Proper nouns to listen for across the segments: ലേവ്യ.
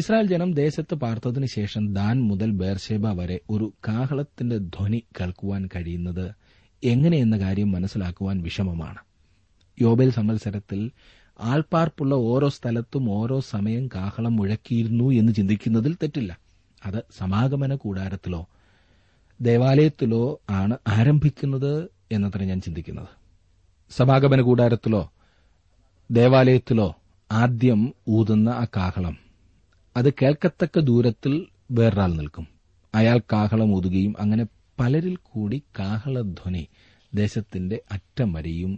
Israel ജനം ദേശത്ത് പാർത്തതിനു ശേഷം ദാൻ മുതൽ ബേർശേബ വരെ ഒരു കാഹളത്തിന്റെ ധ്വനി കേൾക്കുവാൻ കഴിയുന്നത് എങ്ങനെയെന്ന കാര്യം മനസ്സിലാക്കുവാൻ വിഷമമാണ്. യോബേൽ സംവത്സരത്തിൽ ആൾപ്പാർപ്പുള്ള ഓരോ സ്ഥലത്തും ഓരോ സമയം കാഹളം മുഴക്കിയിരുന്നു എന്ന് ചിന്തിക്കുന്നതിൽ തെറ്റില്ല. അത് സമാഗമന കൂടാരത്തിലോ ദേവാലയത്തിലോ ആണ് ആരംഭിക്കുന്നത് എന്നത്ര ഞാൻ ചിന്തിക്കുന്നത്. സമാഗമന കൂടാരത്തിലോ ദേവാലയത്തിലോ ആദ്യം ഊതുന്ന ആ കാഹളം അത് കേൾക്കത്തക്ക ദൂരത്തിൽ വേറൊരാൾ നിൽക്കും. അയാൾ കാഹളം ഊതുകയും അങ്ങനെ പലരിൽ കൂടി കാഹളധ്വനി ദേശത്തിന്റെ അറ്റം വരെയും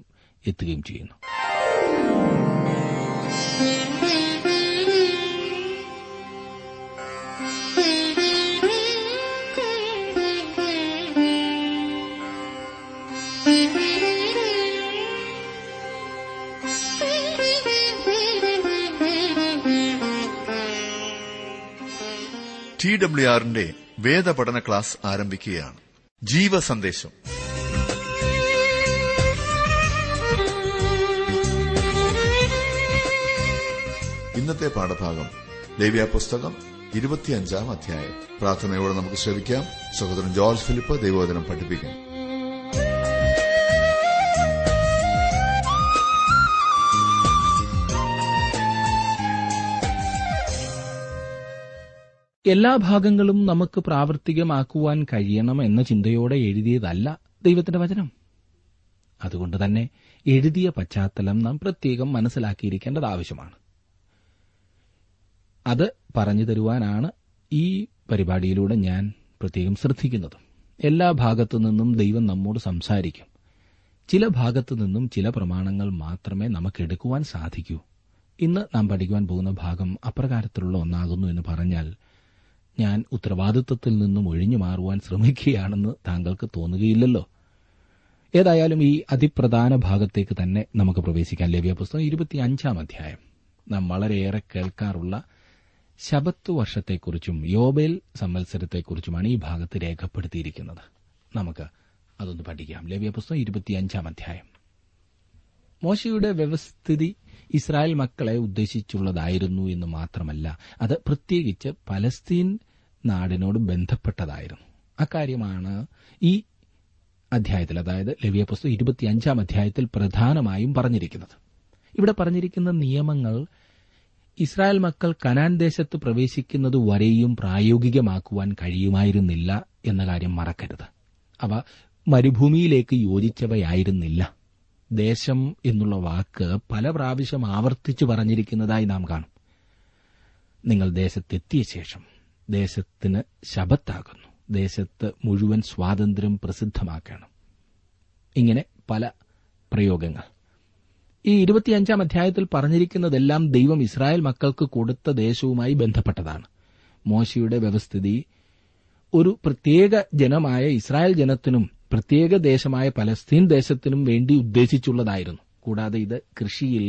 എത്തുകയും ചെയ്യുന്നു. ടി ഡബ്ല്യു ആറിന്റെ വേദപഠന ക്ലാസ് ആരംഭിക്കുകയാണ്. ജീവസന്ദേശം. ഇന്നത്തെ പാഠഭാഗം ലേവ്യ പുസ്തകം 25-ാം അധ്യായം. പ്രാർത്ഥനയോടെ നമുക്ക് ശ്രമിക്കാം. സഹോദരൻ ജോർജ് ഫിലിപ്പ് ദൈവവചനം പഠിപ്പിക്കും. എല്ലാ ഭാഗങ്ങളും നമുക്ക് പ്രാവർത്തികമാക്കുവാൻ കഴിയണം എന്ന ചിന്തയോടെ എഴുതിയതല്ല ദൈവത്തിന്റെ വചനം. അതുകൊണ്ട് തന്നെ എഴുതിയ പശ്ചാത്തലം നാം പ്രത്യേകം മനസ്സിലാക്കിയിരിക്കേണ്ടത് ആവശ്യമാണ്. അത് പറഞ്ഞു തരുവാനാണ് ഈ പരിപാടിയിലൂടെ ഞാൻ പ്രത്യേകം ശ്രദ്ധിക്കുന്നത്. എല്ലാ ഭാഗത്തു നിന്നും ദൈവം നമ്മോട് സംസാരിക്കും. ചില ഭാഗത്തു നിന്നും ചില പ്രമാണങ്ങൾ മാത്രമേ നമുക്ക് എടുക്കുവാൻ സാധിക്കൂ. ഇന്ന് നാം പഠിക്കുവാൻ പോകുന്ന ഭാഗം അപ്രകാരത്തിലുള്ള ഒന്നാകുന്നു എന്ന് പറഞ്ഞാൽ ഞാൻ ഉത്തരവാദിത്വത്തിൽ നിന്നും ഒഴിഞ്ഞു മാറുവാൻ ശ്രമിക്കുകയാണെന്ന് താങ്കൾക്ക് തോന്നുകയില്ലല്ലോ. ഏതായാലും ഈ അതിപ്രധാന ഭാഗത്തേക്ക് തന്നെ നമുക്ക് പ്രവേശിക്കാൻ. ലേവ്യ പുസ്തകം 25-ാം അധ്യായം. നാം വളരെയേറെ കേൾക്കാറുള്ള ശബത്ത് വർഷത്തെക്കുറിച്ചും യോബേൽ സംവത്സരത്തെക്കുറിച്ചുമാണ് ഈ ഭാഗത്ത് രേഖപ്പെടുത്തിയിരിക്കുന്നത്. നമുക്ക് അതൊന്ന് പഠിക്കാം. ലേവ്യ പുസ്തകം 25-ാം അധ്യായം. മോശയുടെ വ്യവസ്ഥിതി ഇസ്രായേൽ മക്കളെ ഉദ്ദേശിച്ചുള്ളതായിരുന്നു എന്ന് മാത്രമല്ല, അത് പ്രത്യേകിച്ച് പലസ്തീൻ നാടിനോട് ബന്ധപ്പെട്ടതായിരുന്നു. അക്കാര്യമാണ് ഈ അധ്യായത്തിൽ, അതായത് ലേവ്യ പുസ്തകം 25-ാം അധ്യായത്തിൽ പ്രധാനമായും പറഞ്ഞിരിക്കുന്നത്. ഇവിടെ പറഞ്ഞിരിക്കുന്ന നിയമങ്ങൾ ഇസ്രായേൽ മക്കൾ കനാൻ ദേശത്ത് പ്രവേശിക്കുന്നത് വരെയും പ്രായോഗികമാക്കുവാൻ കഴിയുമായിരുന്നില്ല എന്ന കാര്യം മറക്കരുത്. അവ മരുഭൂമിയിലേക്ക് യോജിച്ചവയായിരുന്നില്ല. ദേശം എന്നുള്ള വാക്ക് പല പ്രാവശ്യം ആവർത്തിച്ചു പറഞ്ഞിരിക്കുന്നതായി നാം കാണും. നിങ്ങൾ ദേശത്തെത്തിയ ശേഷം ദേശത്തിന് ശബത്താകുന്നു, ദേശത്ത് മുഴുവൻ സ്വാതന്ത്ര്യം പ്രസിദ്ധമാക്കണം. ഇങ്ങനെ പല പ്രയോഗങ്ങൾ. ഈ 25-ാം അധ്യായത്തിൽ പറഞ്ഞിരിക്കുന്നതെല്ലാം ദൈവം ഇസ്രായേൽ മക്കൾക്ക് കൊടുത്ത ദേശവുമായി ബന്ധപ്പെട്ടതാണ്. മോശയുടെ വ്യവസ്ഥിതി ഒരു പ്രത്യേക ജനമായ ഇസ്രായേൽ ജനത്തിനും പ്രത്യേക ദേശമായ പലസ്തീൻ ദേശത്തിനും വേണ്ടി ഉദ്ദേശിച്ചുള്ളതായിരുന്നു. കൂടാതെ ഇത് കൃഷിയിൽ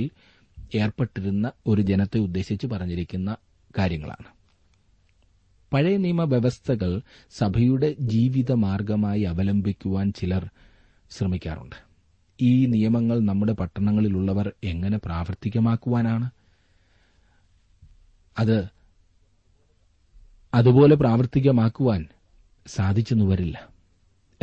ഏർപ്പെട്ടിരുന്ന ഒരു ജനത്തെ ഉദ്ദേശിച്ച് പറഞ്ഞിരിക്കുന്ന കാര്യങ്ങളാണ്. പഴയ നിയമവ്യവസ്ഥകൾ സഭയുടെ ജീവിതമാർഗമായി അവലംബിക്കുവാൻ ചിലർ ശ്രമിക്കാറുണ്ട്. ഈ നിയമങ്ങൾ നമ്മുടെ പട്ടണങ്ങളിലുള്ളവർ എങ്ങനെ പ്രാവർത്തികമാക്കുവാനാണ്? അതുപോലെ പ്രാവർത്തികമാക്കുവാൻ സാധിച്ചെന്നു വരില്ല.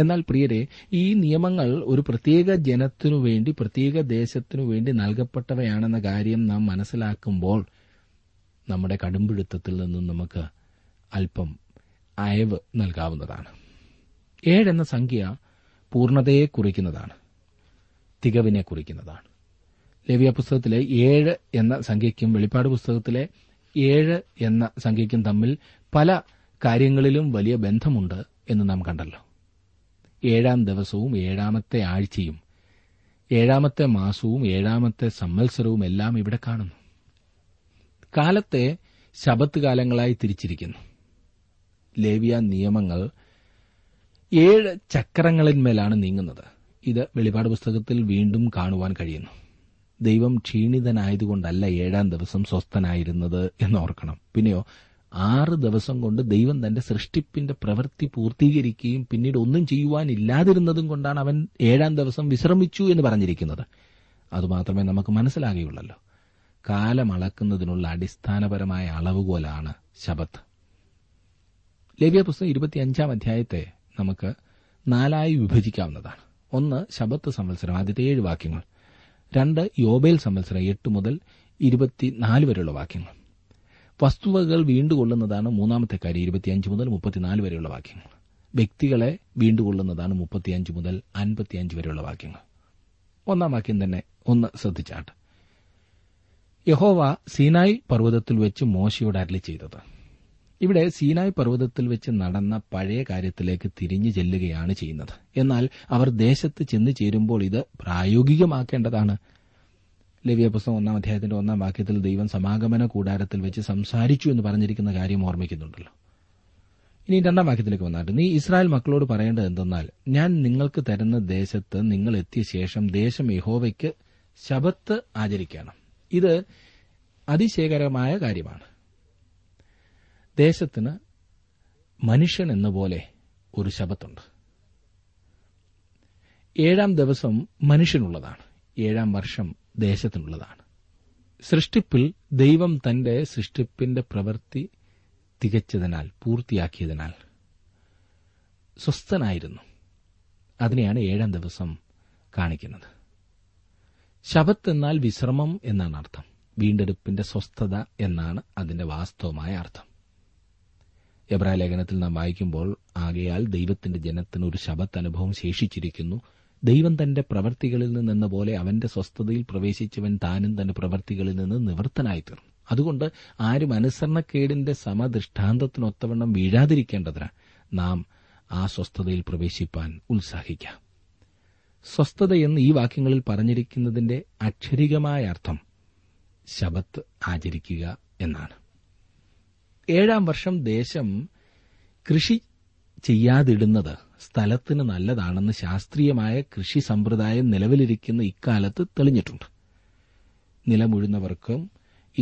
എന്നാൽ പ്രിയരെ, ഈ നിയമങ്ങൾ ഒരു പ്രത്യേക ജനത്തിനുവേണ്ടി പ്രത്യേക ദേശത്തിനുവേണ്ടി നൽകപ്പെട്ടവയാണെന്ന കാര്യം നാം മനസ്സിലാക്കുമ്പോൾ നമ്മുടെ കടുംപിടുത്തത്തിൽ നിന്നും നമുക്ക് അല്പം അയവ് നൽകാവുന്നതാണ്. 7 എന്ന സംഖ്യ പൂർണ്ണതയെ കുറിക്കുന്നതാണ്, തികവിനെ കുറിക്കുന്നതാണ്. ലേവ്യ പുസ്തകത്തിലെ 7 എന്ന സംഖ്യയ്ക്കും വെളിപ്പാട് പുസ്തകത്തിലെ 7 എന്ന സംഖ്യയ്ക്കും തമ്മിൽ പല കാര്യങ്ങളിലും വലിയ ബന്ധമുണ്ട് എന്ന് നാം കണ്ടല്ലോ. 7-ാം ദിവസവും 7-ാമത്തെ ആഴ്ചയും 7-ാമത്തെ മാസവും 7-ാമത്തെ സംവത്സരവും എല്ലാം ഇവിടെ കാണുന്നു. കാലത്തെ ശബത്ത് കാലങ്ങളായി തിരിച്ചിരിക്കുന്നു. ലേവ്യ നിയമങ്ങൾ 7 ചക്രങ്ങളിന്മേലാണ് നീങ്ങുന്നത്. ഇത് വെളിപാട് പുസ്തകത്തിൽ വീണ്ടും കാണുവാൻ കഴിയുന്നു. ദൈവം ക്ഷീണിതനായതുകൊണ്ടല്ല 7-ാം ദിവസം സ്വസ്ഥനായിരുന്നത് എന്നോർക്കണം. പിന്നെയോ 6 ദിവസം കൊണ്ട് ദൈവം തന്റെ സൃഷ്ടിപ്പിന്റെ പ്രവൃത്തി പൂർത്തീകരിക്കുകയും പിന്നീട് ഒന്നും ചെയ്യുവാനില്ലാതിരുന്നതും കൊണ്ടാണ് അവൻ 7-ാം ദിവസം വിശ്രമിച്ചു എന്ന് പറഞ്ഞിരിക്കുന്നത്. അതുമാത്രമേ നമുക്ക് മനസ്സിലാകുകയുള്ളല്ലോ. കാലമളക്കുന്നതിനുള്ള അടിസ്ഥാനപരമായ അളവുകോലാണ് ശബത്ത്. ലേവ്യ പുസ്തകം 25 അധ്യായത്തെ നമുക്ക് 4 വിഭജിക്കാവുന്നതാണ്. 1 ശബത്ത് സംവത്സരം ആദ്യത്തെ 7 വാക്യങ്ങൾ, 2 യോബേൽ സംവത്സരം 8 മുതൽ 24 വരെയുള്ള വാക്യങ്ങൾ, വസ്തുവകൾ വീണ്ടുകൊള്ളുന്നതാണ് മൂന്നാമത്തെ കാര്യം 25 മുതൽ 34 വരെയുള്ള വാക്യങ്ങൾ, വ്യക്തികളെ വീണ്ടുകൊള്ളുന്നതാണ് 35 മുതൽ 55 വരെയുള്ള വാക്യങ്ങൾ. 1 വാക്യം തന്നെ ഒന്ന് ശ്രദ്ധിച്ചാട്ട്. യഹോവ സീനായ് പർവ്വതത്തിൽ വെച്ച് മോശയോട് അരുളി ചെയ്തത്. ഇവിടെ സീനായ് പർവ്വതത്തിൽ വെച്ച് നടന്ന പഴയ കാര്യത്തിലേക്ക് തിരിഞ്ഞു ചെല്ലുകയാണ് ചെയ്യുന്നത്. എന്നാൽ അവർ ദേശത്ത് ചെന്ന് ചേരുമ്പോൾ ഇത് പ്രായോഗികമാക്കേണ്ടതാണ്. ലേവ്യ പുസ്തകം 1 അധ്യായത്തിന്റെ 1 വാക്യത്തിൽ ദൈവം സമാഗമന കൂടാരത്തിൽ വെച്ച് സംസാരിച്ചു എന്ന് പറഞ്ഞിരിക്കുന്ന കാര്യം ഓർമ്മിക്കുന്നുണ്ടല്ലോ. ഇനി 2 വാക്യത്തിലേക്ക് വന്നിട്ട്, നീ ഇസ്രായേൽ മക്കളോട് പറയേണ്ടത് എന്തെന്നാൽ, ഞാൻ നിങ്ങൾക്ക് തരുന്ന ദേശത്ത് നിങ്ങൾ എത്തിയ ശേഷം ദേശം യഹോവയ്ക്ക് ശബത്ത് ആചരിക്കണം. ഇത് അതിശയകരമായ കാര്യമാണ്. ദേശത്തിന് മനുഷ്യൻ എന്ന പോലെ ഒരു ശബത്തുണ്ട്. 7 ദിവസം മനുഷ്യനുള്ളതാണ്, 7 വർഷം ദേശത്തിനുള്ളതാണ്. സൃഷ്ടിപ്പിൽ ദൈവം തന്റെ സൃഷ്ടിപ്പിന്റെ പ്രവൃത്തി തികച്ചതിനാൽ, പൂർത്തിയാക്കിയതിനാൽ സ്വസ്ഥനായിരുന്നു. അതിനെയാണ് 7 ദിവസം കാണിക്കുന്നത്. ശബത്ത് എന്നാൽ വിശ്രമം എന്നാണ് അർത്ഥം. വീണ്ടെടുപ്പിന്റെ സ്വസ്ഥത എന്നാണ് അതിന്റെ വാസ്തവമായ അർത്ഥം. എബ്രായ ലേഖനത്തിൽ നാം വായിക്കുമ്പോൾ, ആകയാൽ ദൈവത്തിന്റെ ജനത്തിന് ഒരു ശബത്ത് അനുഭവം ശേഷിച്ചിരിക്കുന്നു. ദൈവം തന്റെ പ്രവർത്തികളിൽ നിന്നെന്ന പോലെ അവന്റെ സ്വസ്ഥതയിൽ പ്രവേശിച്ചവൻ താനും തന്റെ പ്രവർത്തികളിൽ നിന്ന് നിവൃത്തനായിത്തീർന്നു. അതുകൊണ്ട് ആരും അനുസരണക്കേടിന്റെ സമദൃഷ്ടാന്തത്തിനൊത്തവണ്ണം വീഴാതിരിക്കേണ്ടതിന് നാം ആ സ്വസ്ഥതയിൽ പ്രവേശിപ്പാൻ ഉത്സാഹിക്കാം. സ്വസ്ഥതയെന്ന് ഈ വാക്യങ്ങളിൽ പറഞ്ഞിരിക്കുന്നതിന്റെ അക്ഷരികമായ അർത്ഥം ശബത്ത് ആചരിക്കുക എന്നാണ്. 7 വർഷം ദേശം കൃഷി ചെയ്യാതിടുന്നത് സ്ഥലത്തിന് നല്ലതാണെന്ന് ശാസ്ത്രീയമായ കൃഷി സമ്പ്രദായം നിലവിലിരിക്കുന്ന ഇക്കാലത്ത് തെളിഞ്ഞിട്ടുണ്ട്. നിലമുഴുന്നവർക്കും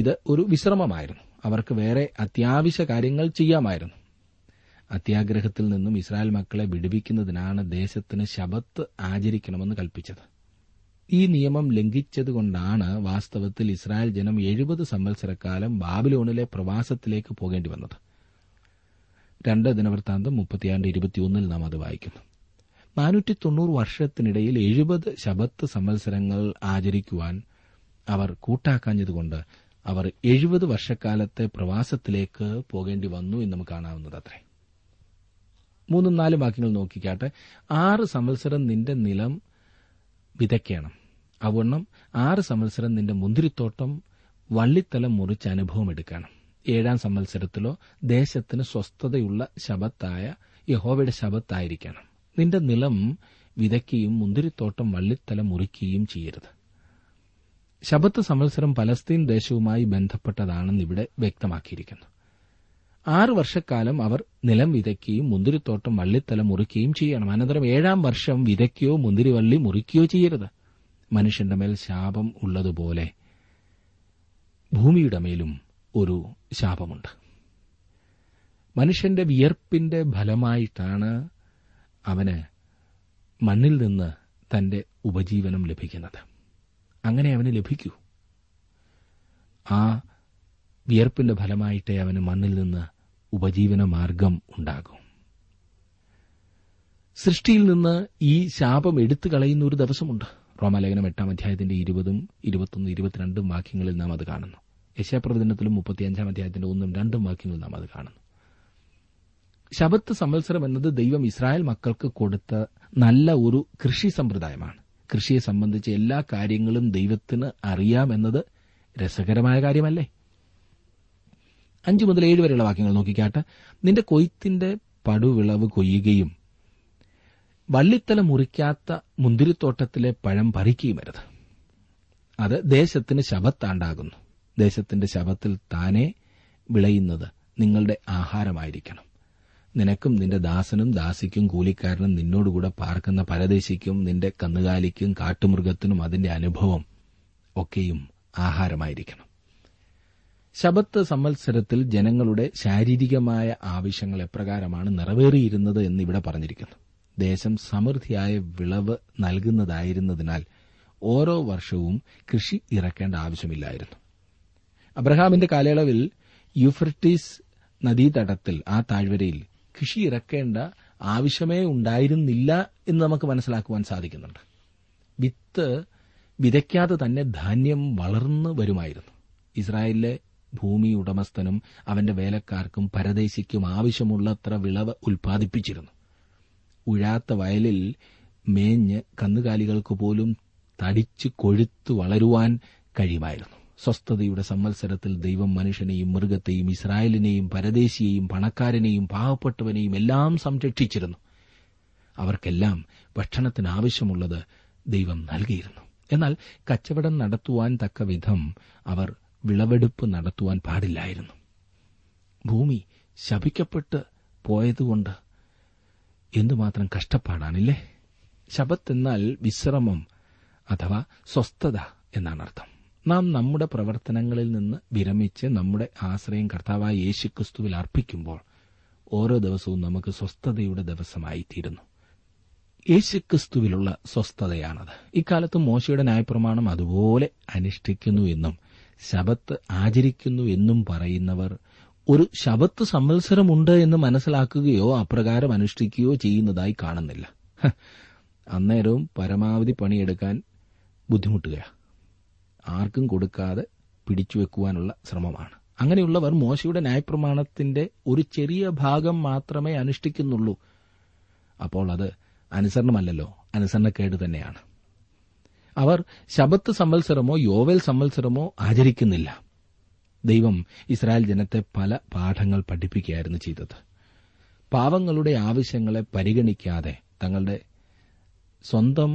ഇത് ഒരു വിശ്രമമായിരുന്നു. അവർക്ക് വേറെ അത്യാവശ്യ കാര്യങ്ങൾ ചെയ്യാമായിരുന്നു. അത്യാഗ്രഹത്തിൽ നിന്നും ഇസ്രായേൽ മക്കളെ വിടുവിക്കുന്നതിനാണ് ദേശത്തിന് ശബത്ത് ആചരിക്കണമെന്ന് കൽപ്പിച്ചത്. ഈ നിയമം ലംഘിച്ചതുകൊണ്ടാണ് വാസ്തവത്തിൽ ഇസ്രായേൽ ജനം 70 സംവത്സരക്കാലം ബാബിലോണിലെ പ്രവാസത്തിലേക്ക് പോകേണ്ടി വന്നത്. 2 ദിനവൃത്താന്തം 36:21 നാം അത് വായിക്കുന്നു. 490 വർഷത്തിനിടയിൽ 70 ശബത്ത് സംവത്സരങ്ങൾ ആചരിക്കുവാൻ അവർ കൂട്ടാക്കാഞ്ഞതുകൊണ്ട് അവർ 70 വർഷക്കാലത്തെ പ്രവാസത്തിലേക്ക് പോകേണ്ടി വന്നു എന്ന് നമുക്ക് കാണാവുന്നത് അത്രേ. 3-4 വാക്യങ്ങൾ നോക്കിക്കാട്ടെ. 6 സംവത്സരം നിന്റെ നിലം വിതയ്ക്കണം, അവണ്ണം 6 സംവത്സരം നിന്റെ മുന്തിരിത്തോട്ടം വള്ളിത്തലം മുറിച്ച് അനുഭവം എടുക്കണം. 7 സംവത്സരത്തിലോ ദേശത്തിന് സ്വസ്ഥതയുള്ള ശബത്തായ യഹോവയുടെ ശബത്തായിരിക്കണം. നിന്റെ നിലം വിതയ്ക്കുകയും മുന്തിരിത്തോട്ടം വള്ളിത്തലം മുറിക്കുകയും ചെയ്യരുത്. ശബത്ത് സംവത്സരം പലസ്തീൻ ദേശവുമായി ബന്ധപ്പെട്ടതാണെന്ന് ഇവിടെ വ്യക്തമാക്കിയിരിക്കുന്നു. 6 വർഷക്കാലം അവർ നിലം വിതയ്ക്കുകയും മുന്തിരിത്തോട്ടം വള്ളിത്തല മുറിക്കുകയും ചെയ്യണം. അനന്തരം 7 വർഷം വിതയ്ക്കുകയോ മുന്തിരിവള്ളി മുറിക്കുകയോ ചെയ്യരുത്. മനുഷ്യന്റെ മേൽ ശാപം ഉള്ളതുപോലെ ഭൂമിയുടെ മേലും ഒരു ശാപമുണ്ട്. മനുഷ്യന്റെ വിയർപ്പിന്റെ ഫലമായിട്ടാണ് അവന് മണ്ണിൽ നിന്ന് തന്റെ ഉപജീവനം ലഭിക്കുന്നത്. അങ്ങനെ അവന് ലഭിക്കൂ. ആ വിയർപ്പിന്റെ ഫലമായിട്ടേ അവന് മണ്ണിൽ നിന്ന് ഉപജീവന മാർഗം ഉണ്ടാകും. സൃഷ്ടിയിൽ നിന്ന് ഈ ശാപം എടുത്തു കളയുന്ന ഒരു ദിവസമുണ്ട്. റോമാലേഖനം 8 അധ്യായത്തിന്റെ 20, 21, 22 വാക്യങ്ങളിൽ നാം അത് കാണുന്നു. യെശയ്യാപ്രവചനത്തിലും 35 അധ്യായത്തിന്റെ 1-2 വാക്യങ്ങളിൽ നാം അത് കാണുന്നു. ശബത്ത് സംവത്സരം എന്നത് ദൈവം ഇസ്രായേൽ മക്കൾക്ക് കൊടുത്ത നല്ല ഒരു കൃഷി സമ്പ്രദായമാണ്. കൃഷിയെ സംബന്ധിച്ച് എല്ലാ കാര്യങ്ങളും ദൈവത്തിന് അറിയാമെന്നത് രസകരമായ കാര്യമല്ലേ? 5 മുതൽ 7 വരെയുള്ള വാക്യങ്ങൾ നോക്കിക്കാട്ടെ. നിന്റെ കൊയ്ത്തിന്റെ പടുവിളവ് കൊയ്യുകയും വള്ളിത്തല മുറിക്കാത്ത മുന്തിരിത്തോട്ടത്തിലെ പഴം പറിക്കുകയും വരുത്. അത് ദേശത്തിന് ശബത്താണ്ടാകുന്നു. ദേശത്തിന്റെ ശബത്തിൽ താനെ വിളയുന്നത് നിങ്ങളുടെ ആഹാരമായിരിക്കണം. നിനക്കും നിന്റെ ദാസനും ദാസിക്കും കൂലിക്കാരനും നിന്നോടുകൂടെ പാർക്കുന്ന പരദേശിക്കും നിന്റെ കന്നുകാലിക്കും കാട്ടുമൃഗത്തിനും അതിന്റെ അനുഭവം ഒക്കെയും ആഹാരമായിരിക്കണം. ശബത്ത് സംവത്സരത്തിൽ ജനങ്ങളുടെ ശാരീരികമായ ആവശ്യങ്ങൾ എപ്രകാരമാണ് നിറവേറിയിരുന്നത് എന്നിവിടെ പറഞ്ഞിരിക്കുന്നു. ദേശം സമൃദ്ധിയായ വിളവ് നൽകുന്നതായിരുന്നതിനാൽ ഓരോ വർഷവും കൃഷി ഇറക്കേണ്ട ആവശ്യമില്ലായിരുന്നു. അബ്രഹാമിന്റെ കാലയളവിൽ യൂഫ്രട്ടീസ് നദീതടത്തിൽ ആ താഴ്വരയിൽ കൃഷി ഇറക്കേണ്ട ആവശ്യമേ ഉണ്ടായിരുന്നില്ല എന്ന് നമുക്ക് മനസ്സിലാക്കുവാൻ സാധിക്കുന്നുണ്ട്. വിത്ത് വിതയ്ക്കാതെ തന്നെ ധാന്യം വളർന്നു വരുമായിരുന്നു. ഇസ്രായേലിലെ ഭൂമി ഉടമസ്ഥനും അവന്റെ വേലക്കാർക്കും പരദേശിക്കും ആവശ്യമുള്ളത്ര വിളവ് ഉൽപ്പാദിപ്പിച്ചിരുന്നു. ഉഴാത്ത വയലിൽ മേഞ്ഞ് കന്നുകാലികൾക്ക് പോലും തടിച്ച് കൊഴുത്തു വളരുവാൻ കഴിയുമായിരുന്നു. സ്വസ്ഥതയുടെ സംവത്സരത്തിൽ ദൈവം മനുഷ്യനെയും മൃഗത്തെയും ഇസ്രായേലിനെയും പരദേശിയെയും പണക്കാരനെയും പാവപ്പെട്ടവനെയും എല്ലാം സംരക്ഷിച്ചിരുന്നു. അവർക്കെല്ലാം ഭക്ഷണത്തിന് ആവശ്യമുള്ളത് ദൈവം നൽകിയിരുന്നു. എന്നാൽ കച്ചവടം നടത്തുവാൻ തക്ക വിധം അവർ വിളവെടുപ്പ് നടത്തുവാൻ പാടില്ലായിരുന്നു. ഭൂമി ശപിക്കപ്പെട്ട് പോയതുകൊണ്ട് എന്തുമാത്രം കഷ്ടപ്പാടാണില്ലേ. ശബത്ത് എന്നാൽ വിശ്രമം അഥവാ സ്വസ്ഥത എന്നാണ് അർത്ഥം. നാം നമ്മുടെ പ്രവർത്തനങ്ങളിൽ നിന്ന് വിരമിച്ച് നമ്മുടെ ആശ്രയം കർത്താവായ യേശുക്രിസ്തുവിൽ അർപ്പിക്കുമ്പോൾ ഓരോ ദിവസവും നമുക്ക് സ്വസ്ഥതയുടെ ദിവസമായിത്തീരുന്നു. യേശുക്രിസ്തുവിലുള്ള സ്വസ്ഥതയാണത്. ഇക്കാലത്ത് മോശയുടെ ന്യായപ്രമാണം അതുപോലെ അനുഷ്ഠിക്കുന്നു എന്നും ശബത്ത് ആചരിക്കുന്നു എന്നും പറയുന്നവർ ഒരു ശബത്ത് സംവത്സരമുണ്ട് എന്ന് മനസ്സിലാക്കുകയോ അപ്രകാരം അനുഷ്ഠിക്കുകയോ ചെയ്യുന്നതായി കാണുന്നില്ല. അന്നേരവും പരമാവധി പണിയെടുക്കാൻ ബുദ്ധിമുട്ടുക, ആർക്കും കൊടുക്കാതെ പിടിച്ചുവെക്കുവാനുള്ള ശ്രമമാണ്. അങ്ങനെയുള്ളവർ മോശയുടെ ന്യായപ്രമാണത്തിന്റെ ഒരു ചെറിയ ഭാഗം മാത്രമേ അനുഷ്ഠിക്കുന്നുള്ളൂ. അപ്പോൾ അത് അനുസരണമല്ലല്ലോ, അനുസരണക്കേട് തന്നെയാണ്. അവർ ശബത്ത് സംവത്സരമോ യോവേൽ സംവത്സരമോ ആചരിക്കുന്നില്ല. ദൈവം ഇസ്രായേൽ ജനത്തെ പല പാഠങ്ങൾ പഠിപ്പിക്കുകയായിരുന്നു ചെയ്തത്. പാവങ്ങളുടെ ആവശ്യങ്ങളെ പരിഗണിക്കാതെ തങ്ങളുടെ സ്വന്തം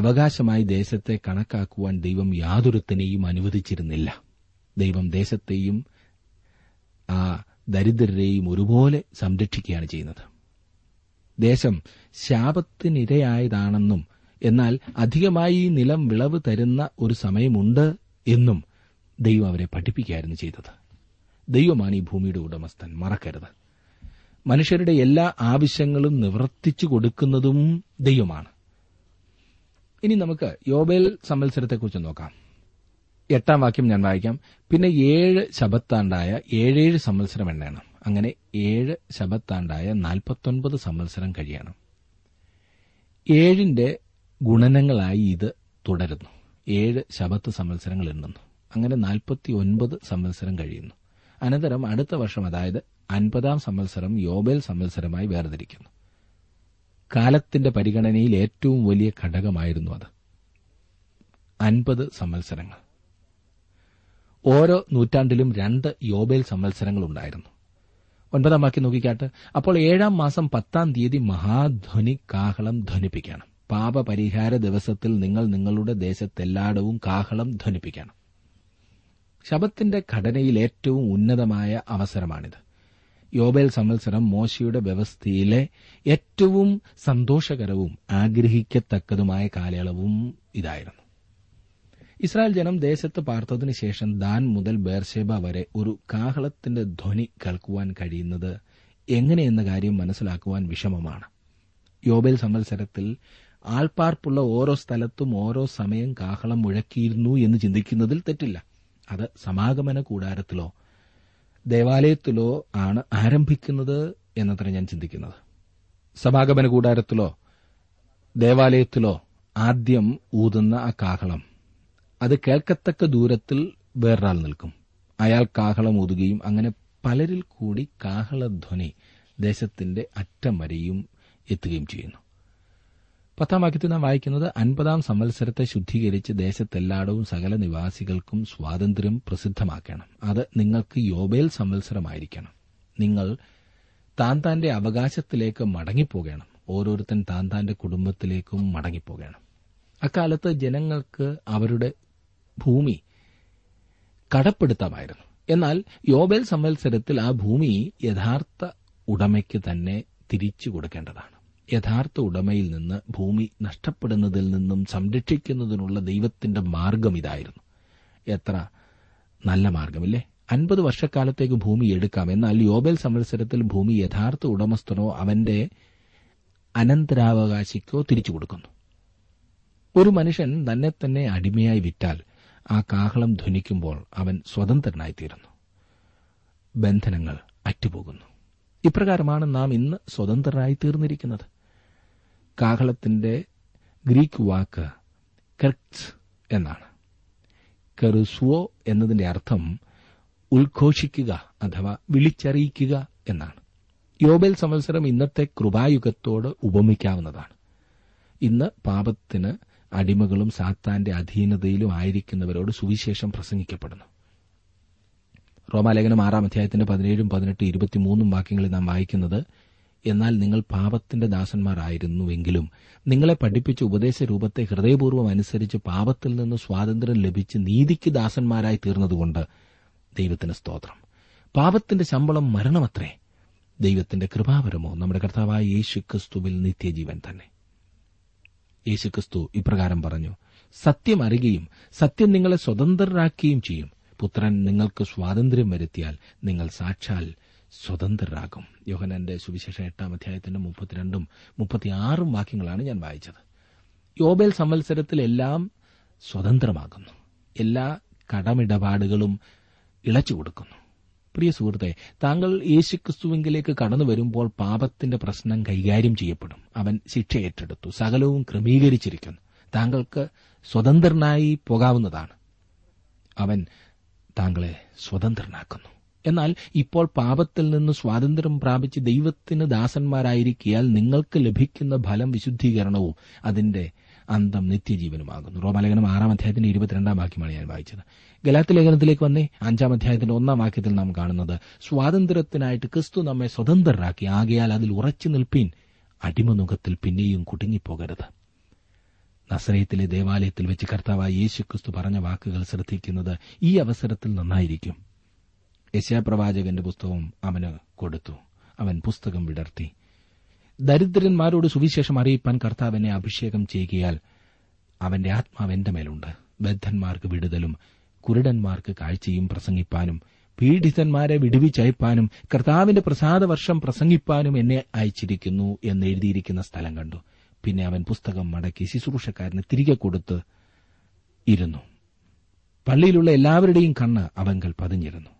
അവകാശമായി ദേശത്തെ കണക്കാക്കുവാൻ ദൈവം യാതൊരുത്തനെയും അനുവദിച്ചിരുന്നില്ല. ദൈവം ദേശത്തെയും ആ ദരിദ്രരെയും ഒരുപോലെ സംരക്ഷിക്കുകയാണ് ചെയ്യുന്നത്. ദേശം ശാപത്തിനിരയായതാണെന്നും എന്നാൽ അധികമായി നിലം വിളവ് തരുന്ന ഒരു സമയമുണ്ട് എന്നും ദൈവം അവരെ പഠിപ്പിക്കുകയായിരുന്നു ചെയ്തത്. ദൈവമാണ് ഈ ഭൂമിയുടെ ഉടമസ്ഥൻ, മറക്കരുത്. മനുഷ്യരുടെ എല്ലാ ആവശ്യങ്ങളും നിവർത്തിച്ചു കൊടുക്കുന്നതും ദൈവമാണ്. ഇനി നമുക്ക് യോബേൽ സംവത്സരത്തെക്കുറിച്ച് നോക്കാം. 8 വാക്യം ഞാൻ വായിക്കാം. പിന്നെ 7 ശബത്താണ്ടായ 7 സംവത്സരം എണ്ണണം. അങ്ങനെ 7 ശബത്താണ്ടായ 49 സംവത്സരം കഴിയണം. 7ന്റെ ഗുണനങ്ങളായി ഇത് തുടരുന്നു. 7 ശബത്ത് സംവത്സരങ്ങൾ എണ്ണുന്നു. അങ്ങനെ 49 സംവത്സരം കഴിയുന്നു. അനന്തരം അടുത്ത വർഷം, അതായത് 50 സംവത്സരം യോബേൽ സംവത്സരമായി വേർതിരിക്കുന്നു. കാലത്തിന്റെ പരിഗണനയിൽ ഏറ്റവും വലിയ ഘടകമായിരുന്നു അത്. 50 സംവത്സരങ്ങൾ. ഓരോ നൂറ്റാണ്ടിലും 2 യോബേൽ സംവത്സരങ്ങളുണ്ടായിരുന്നു. 9 വാക്യം നോക്കിക്കാട്ട്. അപ്പോൾ 7 മാസം 10 തീയതി മഹാധ്വനി കാഹളം ധ്വനിപ്പിക്കണം. പാപപരിഹാര ദിവസത്തിൽ നിങ്ങൾ നിങ്ങളുടെ ദേശത്തെല്ലായിടവും കാഹളം ധ്വനിപ്പിക്കണം. ശബത്തിന്റെ ഘടനയിൽ ഏറ്റവും ഉന്നതമായ അവസരമാണിത്. യോബേൽ സംവത്സരം മോശയുടെ വ്യവസ്ഥയിലെ ഏറ്റവും സന്തോഷകരവും ആഗ്രഹിക്കത്തക്കതുമായ കാലയളവും ഇതായിരുന്നു. ഇസ്രായേൽ ജനം ദേശത്ത് പാർത്തതിനു ശേഷം ദാൻ മുതൽ ബേർശേബ വരെ ഒരു കാഹളത്തിന്റെ ധ്വനി കേൾക്കുവാൻ കഴിയുന്നത് എങ്ങനെയെന്ന കാര്യം മനസ്സിലാക്കുവാൻ വിഷമമാണ്. യോബേൽ സംവത്സരത്തിൽ ആൾപ്പാർപ്പുള്ള ഓരോ സ്ഥലത്തും ഓരോ സമയം കാഹളം മുഴക്കിയിരുന്നു എന്ന് ചിന്തിക്കുന്നതിൽ തെറ്റില്ല. അത് സമാഗമന കൂടാരത്തിലോ ദേവാലയത്തിലോ ആണ് ആരംഭിക്കുന്നത് എന്നത്ര ഞാൻ ചിന്തിക്കുന്നത്. സമാഗമന കൂടാരത്തിലോ ദേവാലയത്തിലോ ആദ്യം ഊതുന്ന ആ കാഹളം അത് കേൾക്കത്തക്ക ദൂരത്തിൽ വേറൊരാൾ നിൽക്കും. അയാൾ കാഹളം ഊതുകയും അങ്ങനെ പലരിൽ കൂടി കാഹളധ്വനി ദേശത്തിന്റെ അറ്റം വരെയും എത്തുകയും ചെയ്യുന്നു. 10 വാക്യത്തിൽ നാം വായിക്കുന്നത്, 50 സംവത്സരത്തെ ശുദ്ധീകരിച്ച് ദേശത്തെല്ലായിടവും സകല നിവാസികൾക്കും സ്വാതന്ത്ര്യം പ്രസിദ്ധമാക്കണം. അത് നിങ്ങൾക്ക് യോബേൽ സംവത്സരമായിരിക്കണം. നിങ്ങൾ താന്താന്റെ അവകാശത്തിലേക്ക് മടങ്ങിപ്പോകണം. ഓരോരുത്തൻ താന്താന്റെ കുടുംബത്തിലേക്കും മടങ്ങിപ്പോകണം. അക്കാലത്ത് ജനങ്ങൾക്ക് അവരുടെ ഭൂമി കടപ്പെടുത്താമായിരുന്നു. എന്നാൽ യോബേൽ സംവത്സരത്തിൽ ആ ഭൂമി യഥാർത്ഥ ഉടമയ്ക്ക് തന്നെ തിരിച്ചു കൊടുക്കേണ്ടതാണ്. യഥാർത്ഥ ഉടമയിൽ നിന്ന് ഭൂമി നഷ്ടപ്പെടുന്നതിൽ നിന്നും സംരക്ഷിക്കുന്നതിനുള്ള ദൈവത്തിന്റെ മാർഗം ഇതായിരുന്നു. എത്ര നല്ല മാർഗമില്ലേ. 50 വർഷക്കാലത്തേക്ക് ഭൂമി എടുക്കാം. എന്നാൽ യോബേൽ സംവത്സരത്തിൽ ഭൂമി യഥാർത്ഥ ഉടമസ്ഥനോ അവന്റെ അനന്തരാവകാശിക്കോ തിരിച്ചു കൊടുക്കുന്നു. ഒരു മനുഷ്യൻ തന്നെ അടിമയായി വിറ്റാൽ ആ കാഹളം ധ്വനിക്കുമ്പോൾ അവൻ സ്വതന്ത്രനായിത്തീരുന്നു, ബന്ധനങ്ങൾ അറ്റുപോകുന്നു. ഇപ്രകാരമാണ് നാം ഇന്ന് സ്വതന്ത്രരായിത്തീർന്നിരിക്കുന്നത്. കാഹളത്തിന്റെ ഗ്രീക്ക് വാക്ക് കെർട്സ് എന്നാണ്. കെറുസുവോ എന്നതിന്റെ അർത്ഥം ഉദ്ഘോഷിക്കുക അഥവാ വിളിച്ചറിയിക്കുക എന്നാണ്. യോബേൽ സംവത്സരം ഇന്നത്തെ കൃപായുഗത്തോട് ഉപമിക്കാവുന്നതാണ്. ഇന്ന് പാപത്തിന് അടിമകളും സാത്താന്റെ അധീനതയിലും ആയിരിക്കുന്നവരോട് സുവിശേഷം പ്രസംഗിക്കപ്പെടുന്നു. റോമാലേഖനം 6-ാം അധ്യായത്തിന്റെ 17, 18, 23 വാക്യങ്ങളിൽ നാം വായിക്കുന്നത്, എന്നാൽ നിങ്ങൾ പാപത്തിന്റെ ദാസന്മാരായിരുന്നുവെങ്കിലും നിങ്ങളെ പഠിപ്പിച്ച ഉപദേശരൂപത്തെ ഹൃദയപൂർവ്വം അനുസരിച്ച് പാപത്തിൽ നിന്ന് സ്വാതന്ത്ര്യം ലഭിച്ച് നീതിക്ക് ദാസന്മാരായി തീർന്നതുകൊണ്ട് ദൈവത്തിന് സ്തോത്രം. പാപത്തിന്റെ ശമ്പളം മരണമത്രേ, ദൈവത്തിന്റെ കൃപാവരമോ നമ്മുടെ കർത്താവായ യേശുക്രിസ്തുവിൽ നിത്യജീവൻ തന്നെ. യേശുക്രിസ്തു ഇപ്രകാരം പറഞ്ഞു, സത്യം അറിയുകയും സത്യം നിങ്ങളെ സ്വതന്ത്രരാക്കുകയും ചെയ്യും. പുത്രൻ നിങ്ങൾക്ക് സ്വാതന്ത്ര്യം വരുത്തിയാൽ നിങ്ങൾ സാക്ഷാൽ സ്വതന്ത്രരാകും. യോഹന്നാന്റെ സുവിശേഷം 8-ാം അധ്യായത്തിന്റെ 32-36 വാക്യങ്ങളാണ് ഞാൻ വായിച്ചത്. യോബേൽ സംവത്സരത്തിലെല്ലാം സ്വതന്ത്രമാകുന്നു, എല്ലാ കടമിടപാടുകളും ഇളച്ചുകൊടുക്കുന്നു. പ്രിയ സുഹൃത്തെ, താങ്കൾ യേശുക്രിസ്തുവിലേക്ക് കടന്നു വരുമ്പോൾ പാപത്തിന്റെ പ്രശ്നം കൈകാര്യം ചെയ്യപ്പെടും. അവൻ ശിക്ഷ ഏറ്റെടുത്തു, സകലവും ക്രമീകരിച്ചിരിക്കുന്നു. താങ്കൾക്ക് സ്വതന്ത്രനായി പോകാവുന്നതാണ്. അവൻ താങ്കളെ സ്വതന്ത്രനാക്കുന്നു. എന്നാൽ ഇപ്പോൾ പാപത്തിൽ നിന്ന് സ്വാതന്ത്ര്യം പ്രാപിച്ച് ദൈവത്തിന് ദാസന്മാരായിരിക്കിയാൽ നിങ്ങൾക്ക് ലഭിക്കുന്ന ഫലം വിശുദ്ധീകരണവും അതിന്റെ അന്തം നിത്യജീവനുമാകുന്നു. റോമാലേഖനം 6-ാം അധ്യായത്തിന്റെ 22 വാക്യമാണ് ഞാൻ വായിച്ചത്. ഗലാത്യ ലേഖനത്തിലേക്ക് വന്നേ 5-ാം അധ്യായത്തിന്റെ 1 വാക്യത്തിൽ നാം കാണുന്നത്, സ്വാതന്ത്ര്യത്തിനായിട്ട് ക്രിസ്തു നമ്മെ സ്വതന്ത്രരാക്കി, ആകയാൽ അതിൽ ഉറച്ചു നിൽപ്പീൻ, അടിമനുഖത്തിൽ പിന്നെയും കുടുങ്ങിപ്പോകരുത്. നസറേത്തിലെ ദേവാലയത്തിൽ വെച്ച് കർത്താവായ യേശുക്രിസ്തു പറഞ്ഞ വാക്കുകൾ ശ്രദ്ധിക്കുന്നത് ഈ അവസരത്തിൽ നന്നായിരിക്കും. യെശയ്യാപ്രവാചകന്റെ പുസ്തകം അവന് കൊടുത്തു, അവൻ പുസ്തകം വിടർത്തി. ദരിദ്രന്മാരോട് സുവിശേഷം അറിയിപ്പാൻ കർത്താവിനെ അഭിഷേകം ചെയ്യുകയാൽ അവന്റെ ആത്മാവ് എന്റെ മേലുണ്ട്, ബദ്ധന്മാർക്ക് വിടുതലും കുരുടന്മാർക്ക് കാഴ്ചയും പ്രസംഗിപ്പാനും പീഡിതന്മാരെ വിടുവിച്ചയപ്പാനും കർത്താവിന്റെ പ്രസാദവർഷം പ്രസംഗിപ്പാനും എന്നെ അയച്ചിരിക്കുന്നു എന്നെഴുതിയിരിക്കുന്ന സ്ഥലം കണ്ടു. പിന്നെ അവൻ പുസ്തകം മടക്കി ശുശ്രൂഷക്കാരന് തിരികെ കൊടുത്ത് ഇരുന്നു. പള്ളിയിലുള്ള എല്ലാവരുടെയും കണ്ണ് അവങ്കൽ പതിഞ്ഞിരുന്നു.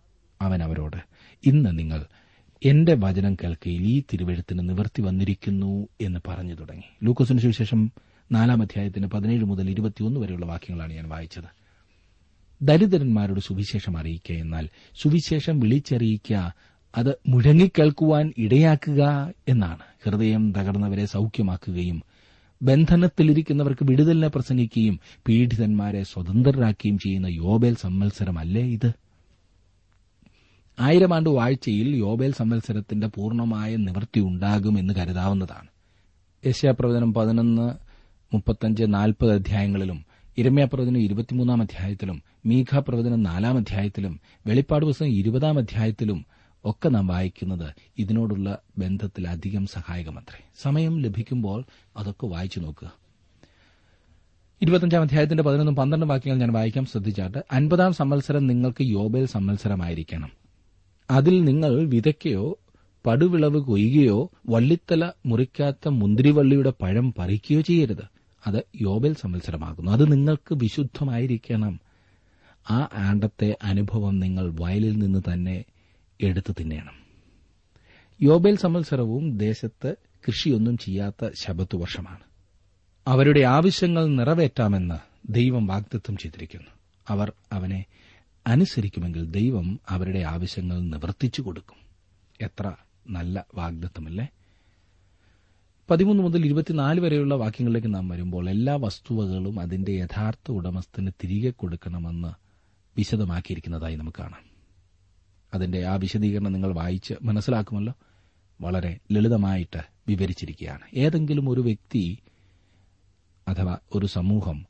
അവൻ അവരോട്, ഇന്ന് നിങ്ങൾ എന്റെ വചനം കേൾക്കയിൽ ഈ തിരുവെഴുത്തിന് നിവർത്തി വന്നിരിക്കുന്നു എന്ന് പറഞ്ഞു തുടങ്ങി. ലൂക്കോസിന് സുവിശേഷം 4-ാം അധ്യായത്തിന്റെ 17 മുതൽ 21 വരെയുള്ള വാക്യങ്ങളാണ് ഞാൻ വായിച്ചത്. ദരിദ്രന്മാരോട് സുവിശേഷം അറിയിക്കുക എന്നാൽ സുവിശേഷം വിളിച്ചറിയിക്കുക, അത് മുഴങ്ങിക്കേൾക്കുവാൻ ഇടയാക്കുക എന്നാണ്. ഹൃദയം തകർന്നവരെ സൌഖ്യമാക്കുകയും ബന്ധനത്തിലിരിക്കുന്നവർക്ക് വിടുതലിനെ പ്രസംഗിക്കുകയും പീഡിതന്മാരെ സ്വതന്ത്രരാക്കുകയും ചെയ്യുന്ന യോബേൽ സംവത്സരമല്ലേ ഇത്? 1000 ആണ്ട് വാഴ്ചയിൽ യോബേൽ സംവത്സരത്തിന്റെ പൂർണ്ണമായ നിവൃത്തി ഉണ്ടാകുമെന്ന് കരുതാവുന്നതാണ്. യെശയ്യാപ്രവചനം 11, 35, 40 അധ്യായങ്ങളിലും യിരെമ്യാപ്രവചനം 23-ാം അധ്യായത്തിലും മീഖാപ്രവചനം 4-ാം അധ്യായത്തിലും വെളിപ്പാട് പുസ്തകം 20-ാം അധ്യായത്തിലും ഒക്കെ നാം വായിക്കുന്നത് ഇതിനോടുള്ള ബന്ധത്തിൽ അധികം സഹായകമത്രേ. സമയം ലഭിക്കുമ്പോൾ അതൊക്കെ വായിച്ചു നോക്കുക. 25-ാം അധ്യായത്തിന്റെ 11-12 വാക്യങ്ങൾ ഞാൻ വായിക്കാം, ശ്രദ്ധിച്ചാട്ട്. 50-ാം സംവത്സരം നിങ്ങൾക്ക് യോബേൽ സംവത്സരമായിരിക്കണം. അതിൽ നിങ്ങൾ വിതയ്ക്കയോ പടുവിളവ് കൊയ്യുകയോ വള്ളിത്തല മുറിക്കാത്ത മുന്തിരിവള്ളിയുടെ പഴം പറിക്കുകയോ ചെയ്യരുത്. അത് യോബേൽ സംവത്സരമാകുന്നു. അത് നിങ്ങൾക്ക് വിശുദ്ധമായിരിക്കണം. ആ ആണ്ടത്തെ അനുഭവം നിങ്ങൾ വയലിൽ നിന്ന് തന്നെ എടുത്തു തിന്നേണം. യോബേൽ സംവത്സരവും ദേശത്ത് കൃഷിയൊന്നും ചെയ്യാത്ത ശബത്ത് വർഷമാണ്. അവരുടെ ആവശ്യങ്ങൾ നിറവേറ്റാമെന്ന് ദൈവം വാഗ്ദത്തം ചെയ്തിരിക്കുന്നു. അവർ അവനെ അനുസരിക്കുമെങ്കിൽ ദൈവം അവരുടെ ആവശ്യങ്ങൾ നിവർത്തിച്ചു കൊടുക്കും. എത്ര നല്ല വാഗ്ദത്തമല്ലേ! 13 മുതൽ 24 വരെയുള്ള വാക്യങ്ങളിലേക്ക് നാം വരുമ്പോൾ എല്ലാ വസ്തുവകളും അതിന്റെ യഥാർത്ഥ ഉടമസ്ഥന് തിരികെ കൊടുക്കണമെന്ന് വിശദമാക്കിയിരിക്കുന്നതായി നമുക്ക് കാണാം. അതിന്റെ ആ വിശദീകരണം നിങ്ങൾ വായിച്ച് മനസ്സിലാക്കുമല്ലോ. വളരെ ലളിതമായിട്ട് വിവരിച്ചിരിക്കുകയാണ്. ഏതെങ്കിലും ഒരു വ്യക്തി അഥവാ ഒരു സമൂഹം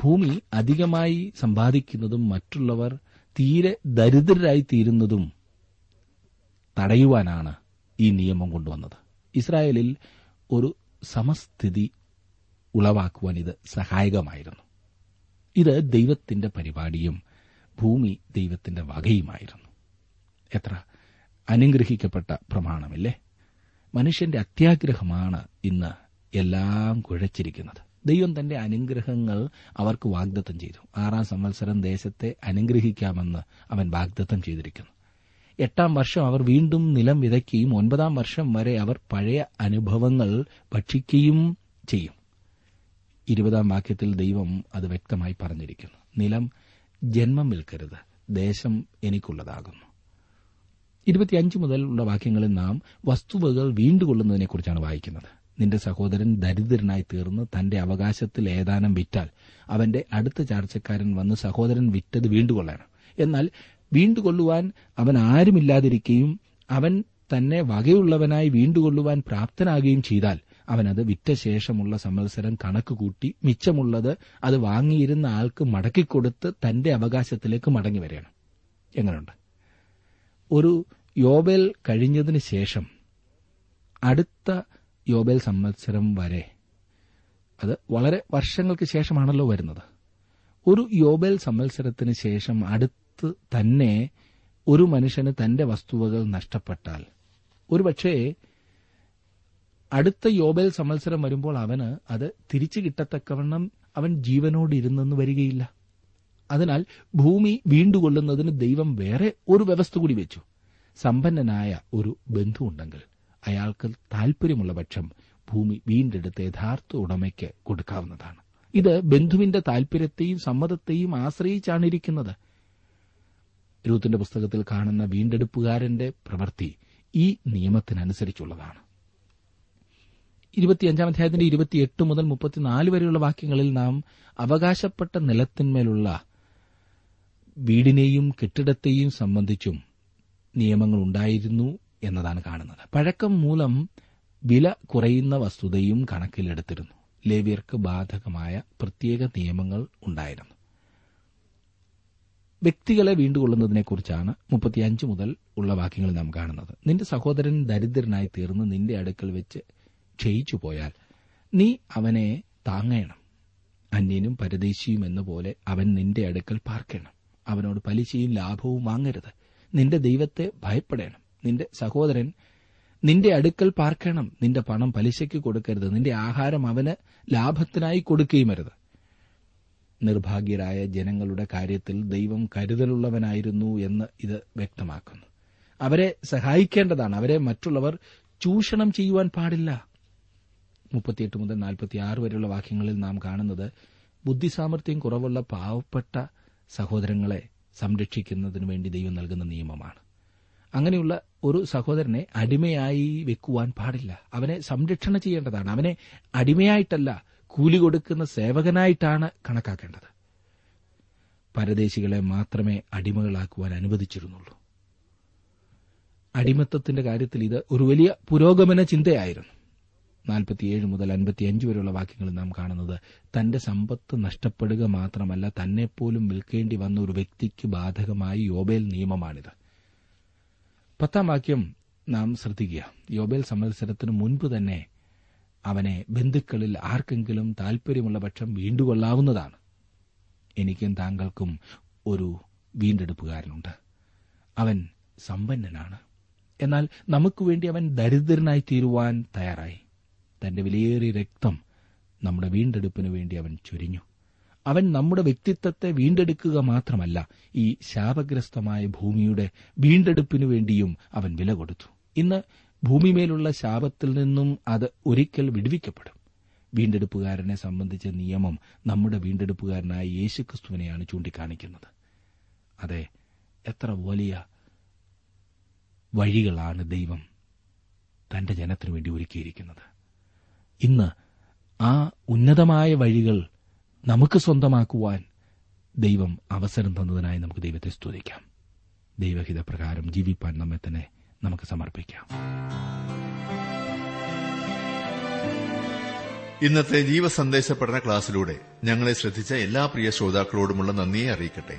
ഭൂമി അധികമായി സമ്പാദിക്കുന്നതും മറ്റുള്ളവർ തീരെ ദരിദ്രരായി തീരുന്നതും തടയുവാനാണ് ഈ നിയമം കൊണ്ടുവന്നത്. ഇസ്രായേലിൽ ഒരു സമസ്ഥിതി ഉളവാക്കുവാൻ ഇത് സഹായകമായിരുന്നു. ഇത് ദൈവത്തിന്റെ പരിപാടിയും ഭൂമി ദൈവത്തിന്റെ വകയുമായിരുന്നു. എത്ര അനുഗ്രഹിക്കപ്പെട്ട പ്രമാണമില്ലേ! മനുഷ്യന്റെ അത്യാഗ്രഹമാണ് ഇന്ന് എല്ലാം കുഴച്ചിരിക്കുന്നത്. ദൈവം തന്റെ അനുഗ്രഹങ്ങൾ അവർക്ക് വാഗ്ദത്തം ചെയ്തു. 6-ാം സംവത്സരം ദേശത്തെ അനുഗ്രഹിക്കാമെന്ന് അവൻ വാഗ്ദത്തം ചെയ്തിരിക്കുന്നു. 8-ാം വർഷം അവർ വീണ്ടും നിലം വിതയ്ക്കുകയും 9-ാം വർഷം വരെ അവർ പഴയ അനുഭവങ്ങൾ ഭക്ഷിക്കുകയും ചെയ്യും. 20-ാം വാക്യത്തിൽ ദൈവം അത് വ്യക്തമായി പറഞ്ഞിരിക്കുന്നു. നിലം ജന്മം വിൽക്കരുത്, ദേശം എനിക്കുള്ളതാകുന്നു. 25 മുതൽ ഉള്ള വാക്യങ്ങളിൽ നാം വസ്തുവകൾ വീണ്ടുകൊള്ളുന്നതിനെക്കുറിച്ചാണ് വായിക്കുന്നത്. നിന്റെ സഹോദരൻ ദരിദ്രനായി തീർന്ന് തന്റെ അവകാശത്തിൽ ഏതാനും വിറ്റാൽ അവന്റെ അടുത്ത ചാർച്ചക്കാരൻ വന്ന് സഹോദരൻ വിറ്റത് വീണ്ടുകൊള്ളണം. എന്നാൽ വീണ്ടുകൊള്ളുവാൻ അവൻ ആരുമില്ലാതിരിക്കുകയും അവൻ തന്നെ വകയുള്ളവനായി വീണ്ടുകൊള്ളുവാൻ പ്രാപ്തനാകുകയും ചെയ്താൽ അവനത് വിറ്റ ശേഷമുള്ള സംവത്സരം കണക്കുകൂട്ടി മിച്ചമുള്ളത് അത് വാങ്ങിയിരുന്ന ആൾക്ക് മടക്കിക്കൊടുത്ത് തന്റെ അവകാശത്തിലേക്ക് മടങ്ങി വരണം. എങ്ങനെയുണ്ട്? ഒരു യോബേൽ കഴിഞ്ഞതിന് ശേഷം അടുത്ത യോബേൽ സംവത്സരം വരെ, അത് വളരെ വർഷങ്ങൾക്ക് ശേഷമാണല്ലോ വരുന്നത്, ഒരു യോബേൽ സംവത്സരത്തിന് ശേഷം അടുത്ത് തന്നെ ഒരു മനുഷ്യന് തന്റെ വസ്തുവകൾ നഷ്ടപ്പെട്ടാൽ ഒരുപക്ഷേ അടുത്ത യോബേൽ സംവത്സരം വരുമ്പോൾ അവന് അത് തിരിച്ചു കിട്ടത്തക്കവണ്ണം അവൻ ജീവനോടിരുന്നെന്ന് വരികയില്ല. അതിനാൽ ഭൂമി വീണ്ടുകൊള്ളുന്നതിന് ദൈവം വേറെ ഒരു വ്യവസ്ഥ കൂടി വെച്ചു. സമ്പന്നനായ ഒരു ബന്ധുണ്ടെങ്കിൽ അയാൾക്ക് താൽപര്യമുള്ള പക്ഷം ഭൂമി വീണ്ടെടുത്ത് യഥാർത്ഥ ഉടമയ്ക്ക് കൊടുക്കാവുന്നതാണ്. ഇത് ബന്ധുവിന്റെ താൽപര്യത്തെയും സമ്മതത്തെയും ആശ്രയിച്ചാണ് ഇരിക്കുന്നത്. രൂത്തിന്റെ പുസ്തകത്തിൽ കാണുന്ന വീണ്ടെടുപ്പുകാരന്റെ പ്രവൃത്തി ഈ നിയമത്തിനനുസരിച്ചുള്ളതാണ്. 25-ാം അധ്യായത്തിന്റെ 28 മുതൽ 34 വരെയുള്ള വാക്യങ്ങളിൽ നാം അവകാശപ്പെട്ട നിലത്തിന്മേലുള്ള വീടിനെയും കെട്ടിടത്തെയും സംബന്ധിച്ചും നിയമങ്ങൾ ഉണ്ടായിരുന്നു എന്നതാണ് കാണുന്നത്. പഴക്കം മൂലം വില കുറയുന്ന വസ്തുതയും കണക്കിലെടുത്തിരുന്നു. ലേവ്യർക്ക് ബാധകമായ പ്രത്യേക നിയമങ്ങൾ ഉണ്ടായിരുന്നു. വ്യക്തികളെ വീണ്ടുകൊള്ളുന്നതിനെക്കുറിച്ചാണ് 35 മുതൽ ഉള്ള വാക്യങ്ങൾ നാം കാണുന്നത്. നിന്റെ സഹോദരൻ ദരിദ്രനായി തീർന്ന് നിന്റെ അടുക്കൽ വെച്ച് ക്ഷയിച്ചു പോയാൽ നീ അവനെ താങ്ങണം. അന്യനും പരദേശിയും എന്നപോലെ അവൻ നിന്റെ അടുക്കൽ പാർക്കണം. അവനോട് പലിശയും ലാഭവും വാങ്ങരുത്. നിന്റെ ദൈവത്തെ ഭയപ്പെടണം. നിന്റെ സഹോദരൻ നിന്റെ അടുക്കൽ പാർക്കണം. നിന്റെ പണം പലിശയ്ക്ക് കൊടുക്കരുത്. നിന്റെ ആഹാരം അവന് ലാഭത്തിനായി കൊടുക്കുകയും അരുത്. നിർഭാഗ്യരായ ജനങ്ങളുടെ കാര്യത്തിൽ ദൈവം കരുതലുള്ളവനായിരുന്നു എന്ന് ഇത് വ്യക്തമാക്കുന്നു. അവരെ സഹായിക്കേണ്ടതാണ്. അവരെ മറ്റുള്ളവർ ചൂഷണം ചെയ്യുവാൻ പാടില്ല. 38 മുതൽ 46 വരെയുള്ള വാക്യങ്ങളിൽ നാം കാണുന്നത് ബുദ്ധിസാമർത്ഥ്യം കുറവുള്ള പാവപ്പെട്ട സഹോദരങ്ങളെ സംരക്ഷിക്കുന്നതിനു വേണ്ടി ദൈവം നൽകുന്ന നിയമമാണ്. അങ്ങനെയുള്ള ഒരു സഹോദരനെ അടിമയായി വെക്കുവാൻ പാടില്ല. അവനെ സംരക്ഷണ ചെയ്യേണ്ടതാണ്. അവനെ അടിമയായിട്ടല്ല, കൂലി കൊടുക്കുന്ന സേവകനായിട്ടാണ് കണക്കാക്കേണ്ടത്. പരദേശികളെ മാത്രമേ അടിമകളാക്കുവാൻ അനുവദിച്ചിരുന്നുള്ളൂ. അടിമത്തത്തിന്റെ കാര്യത്തിൽ ഇത് ഒരു വലിയ പുരോഗമന ചിന്തയായിരുന്നു. 47 മുതൽ 55 വരെയുള്ള വാക്യങ്ങളിൽ നാം കാണുന്നത് തന്റെ സമ്പത്ത് നഷ്ടപ്പെടുക മാത്രമല്ല തന്നെപ്പോലും വിൽക്കേണ്ടി വന്ന ഒരു വ്യക്തിക്ക് ബാധകമായ യോബേൽ നിയമമാണിത്. 10-ാം വാക്യം നാം ശ്രദ്ധിക്കുക. യോബേൽ സംവത്സരത്തിനു മുൻപ് തന്നെ അവനെ ബന്ധുക്കളിൽ ആർക്കെങ്കിലും താൽപര്യമുള്ള പക്ഷം വീണ്ടുകൊള്ളാവുന്നതാണ്. എനിക്കും താങ്കൾക്കും ഒരു വീണ്ടെടുപ്പുകാരനുണ്ട്. അവൻ സമ്പന്നനാണ്. എന്നാൽ നമുക്കുവേണ്ടി അവൻ ദരിദ്രനായി തീരുവാൻ തയ്യാറായി. തന്റെ വിലയേറിയ രക്തം നമ്മുടെ വീണ്ടെടുപ്പിനു വേണ്ടി അവൻ ചൊരിഞ്ഞു. അവൻ നമ്മുടെ വ്യക്തിത്വത്തെ വീണ്ടെടുക്കുക മാത്രമല്ല, ഈ ശാപഗ്രസ്തമായ ഭൂമിയുടെ വീണ്ടെടുപ്പിനു വേണ്ടിയും അവൻ വില കൊടുത്തു. ഇന്ന് ഭൂമിമേലുള്ള ശാപത്തിൽ നിന്നും അത് ഒരിക്കൽ വിടുവിക്കപ്പെടും. വീണ്ടെടുപ്പുകാരനെ സംബന്ധിച്ച നിയമം നമ്മുടെ വീണ്ടെടുപ്പുകാരനായ യേശുക്രിസ്തുവിനെയാണ് ചൂണ്ടിക്കാണിക്കുന്നത്. അതെ, എത്ര വലിയ വഴികളാണ് ദൈവം തന്റെ ജനത്തിനു വേണ്ടി ഒരുക്കിയിരിക്കുന്നത്. ഇന്ന് ആ ഉന്നതമായ വഴികൾ നമുക്ക് സ്വന്തമാക്കുവാൻ ദൈവം അവസരം തന്നതിനായി നമുക്ക് ദൈവത്തെ സ്തുതിക്കാം. ദൈവഹിതപ്രകാരം ജീവിപ്പാൻ നമ്മെ തന്നെ നമുക്ക് സമർപ്പിക്കാം. ഇന്നത്തെ ജീവസന്ദേശ പഠന ക്ലാസ്സിലൂടെ ഞങ്ങളെ ശ്രദ്ധിച്ച എല്ലാ പ്രിയ ശ്രോതാക്കളോടുമുള്ള നന്ദിയെ അറിയിക്കട്ടെ.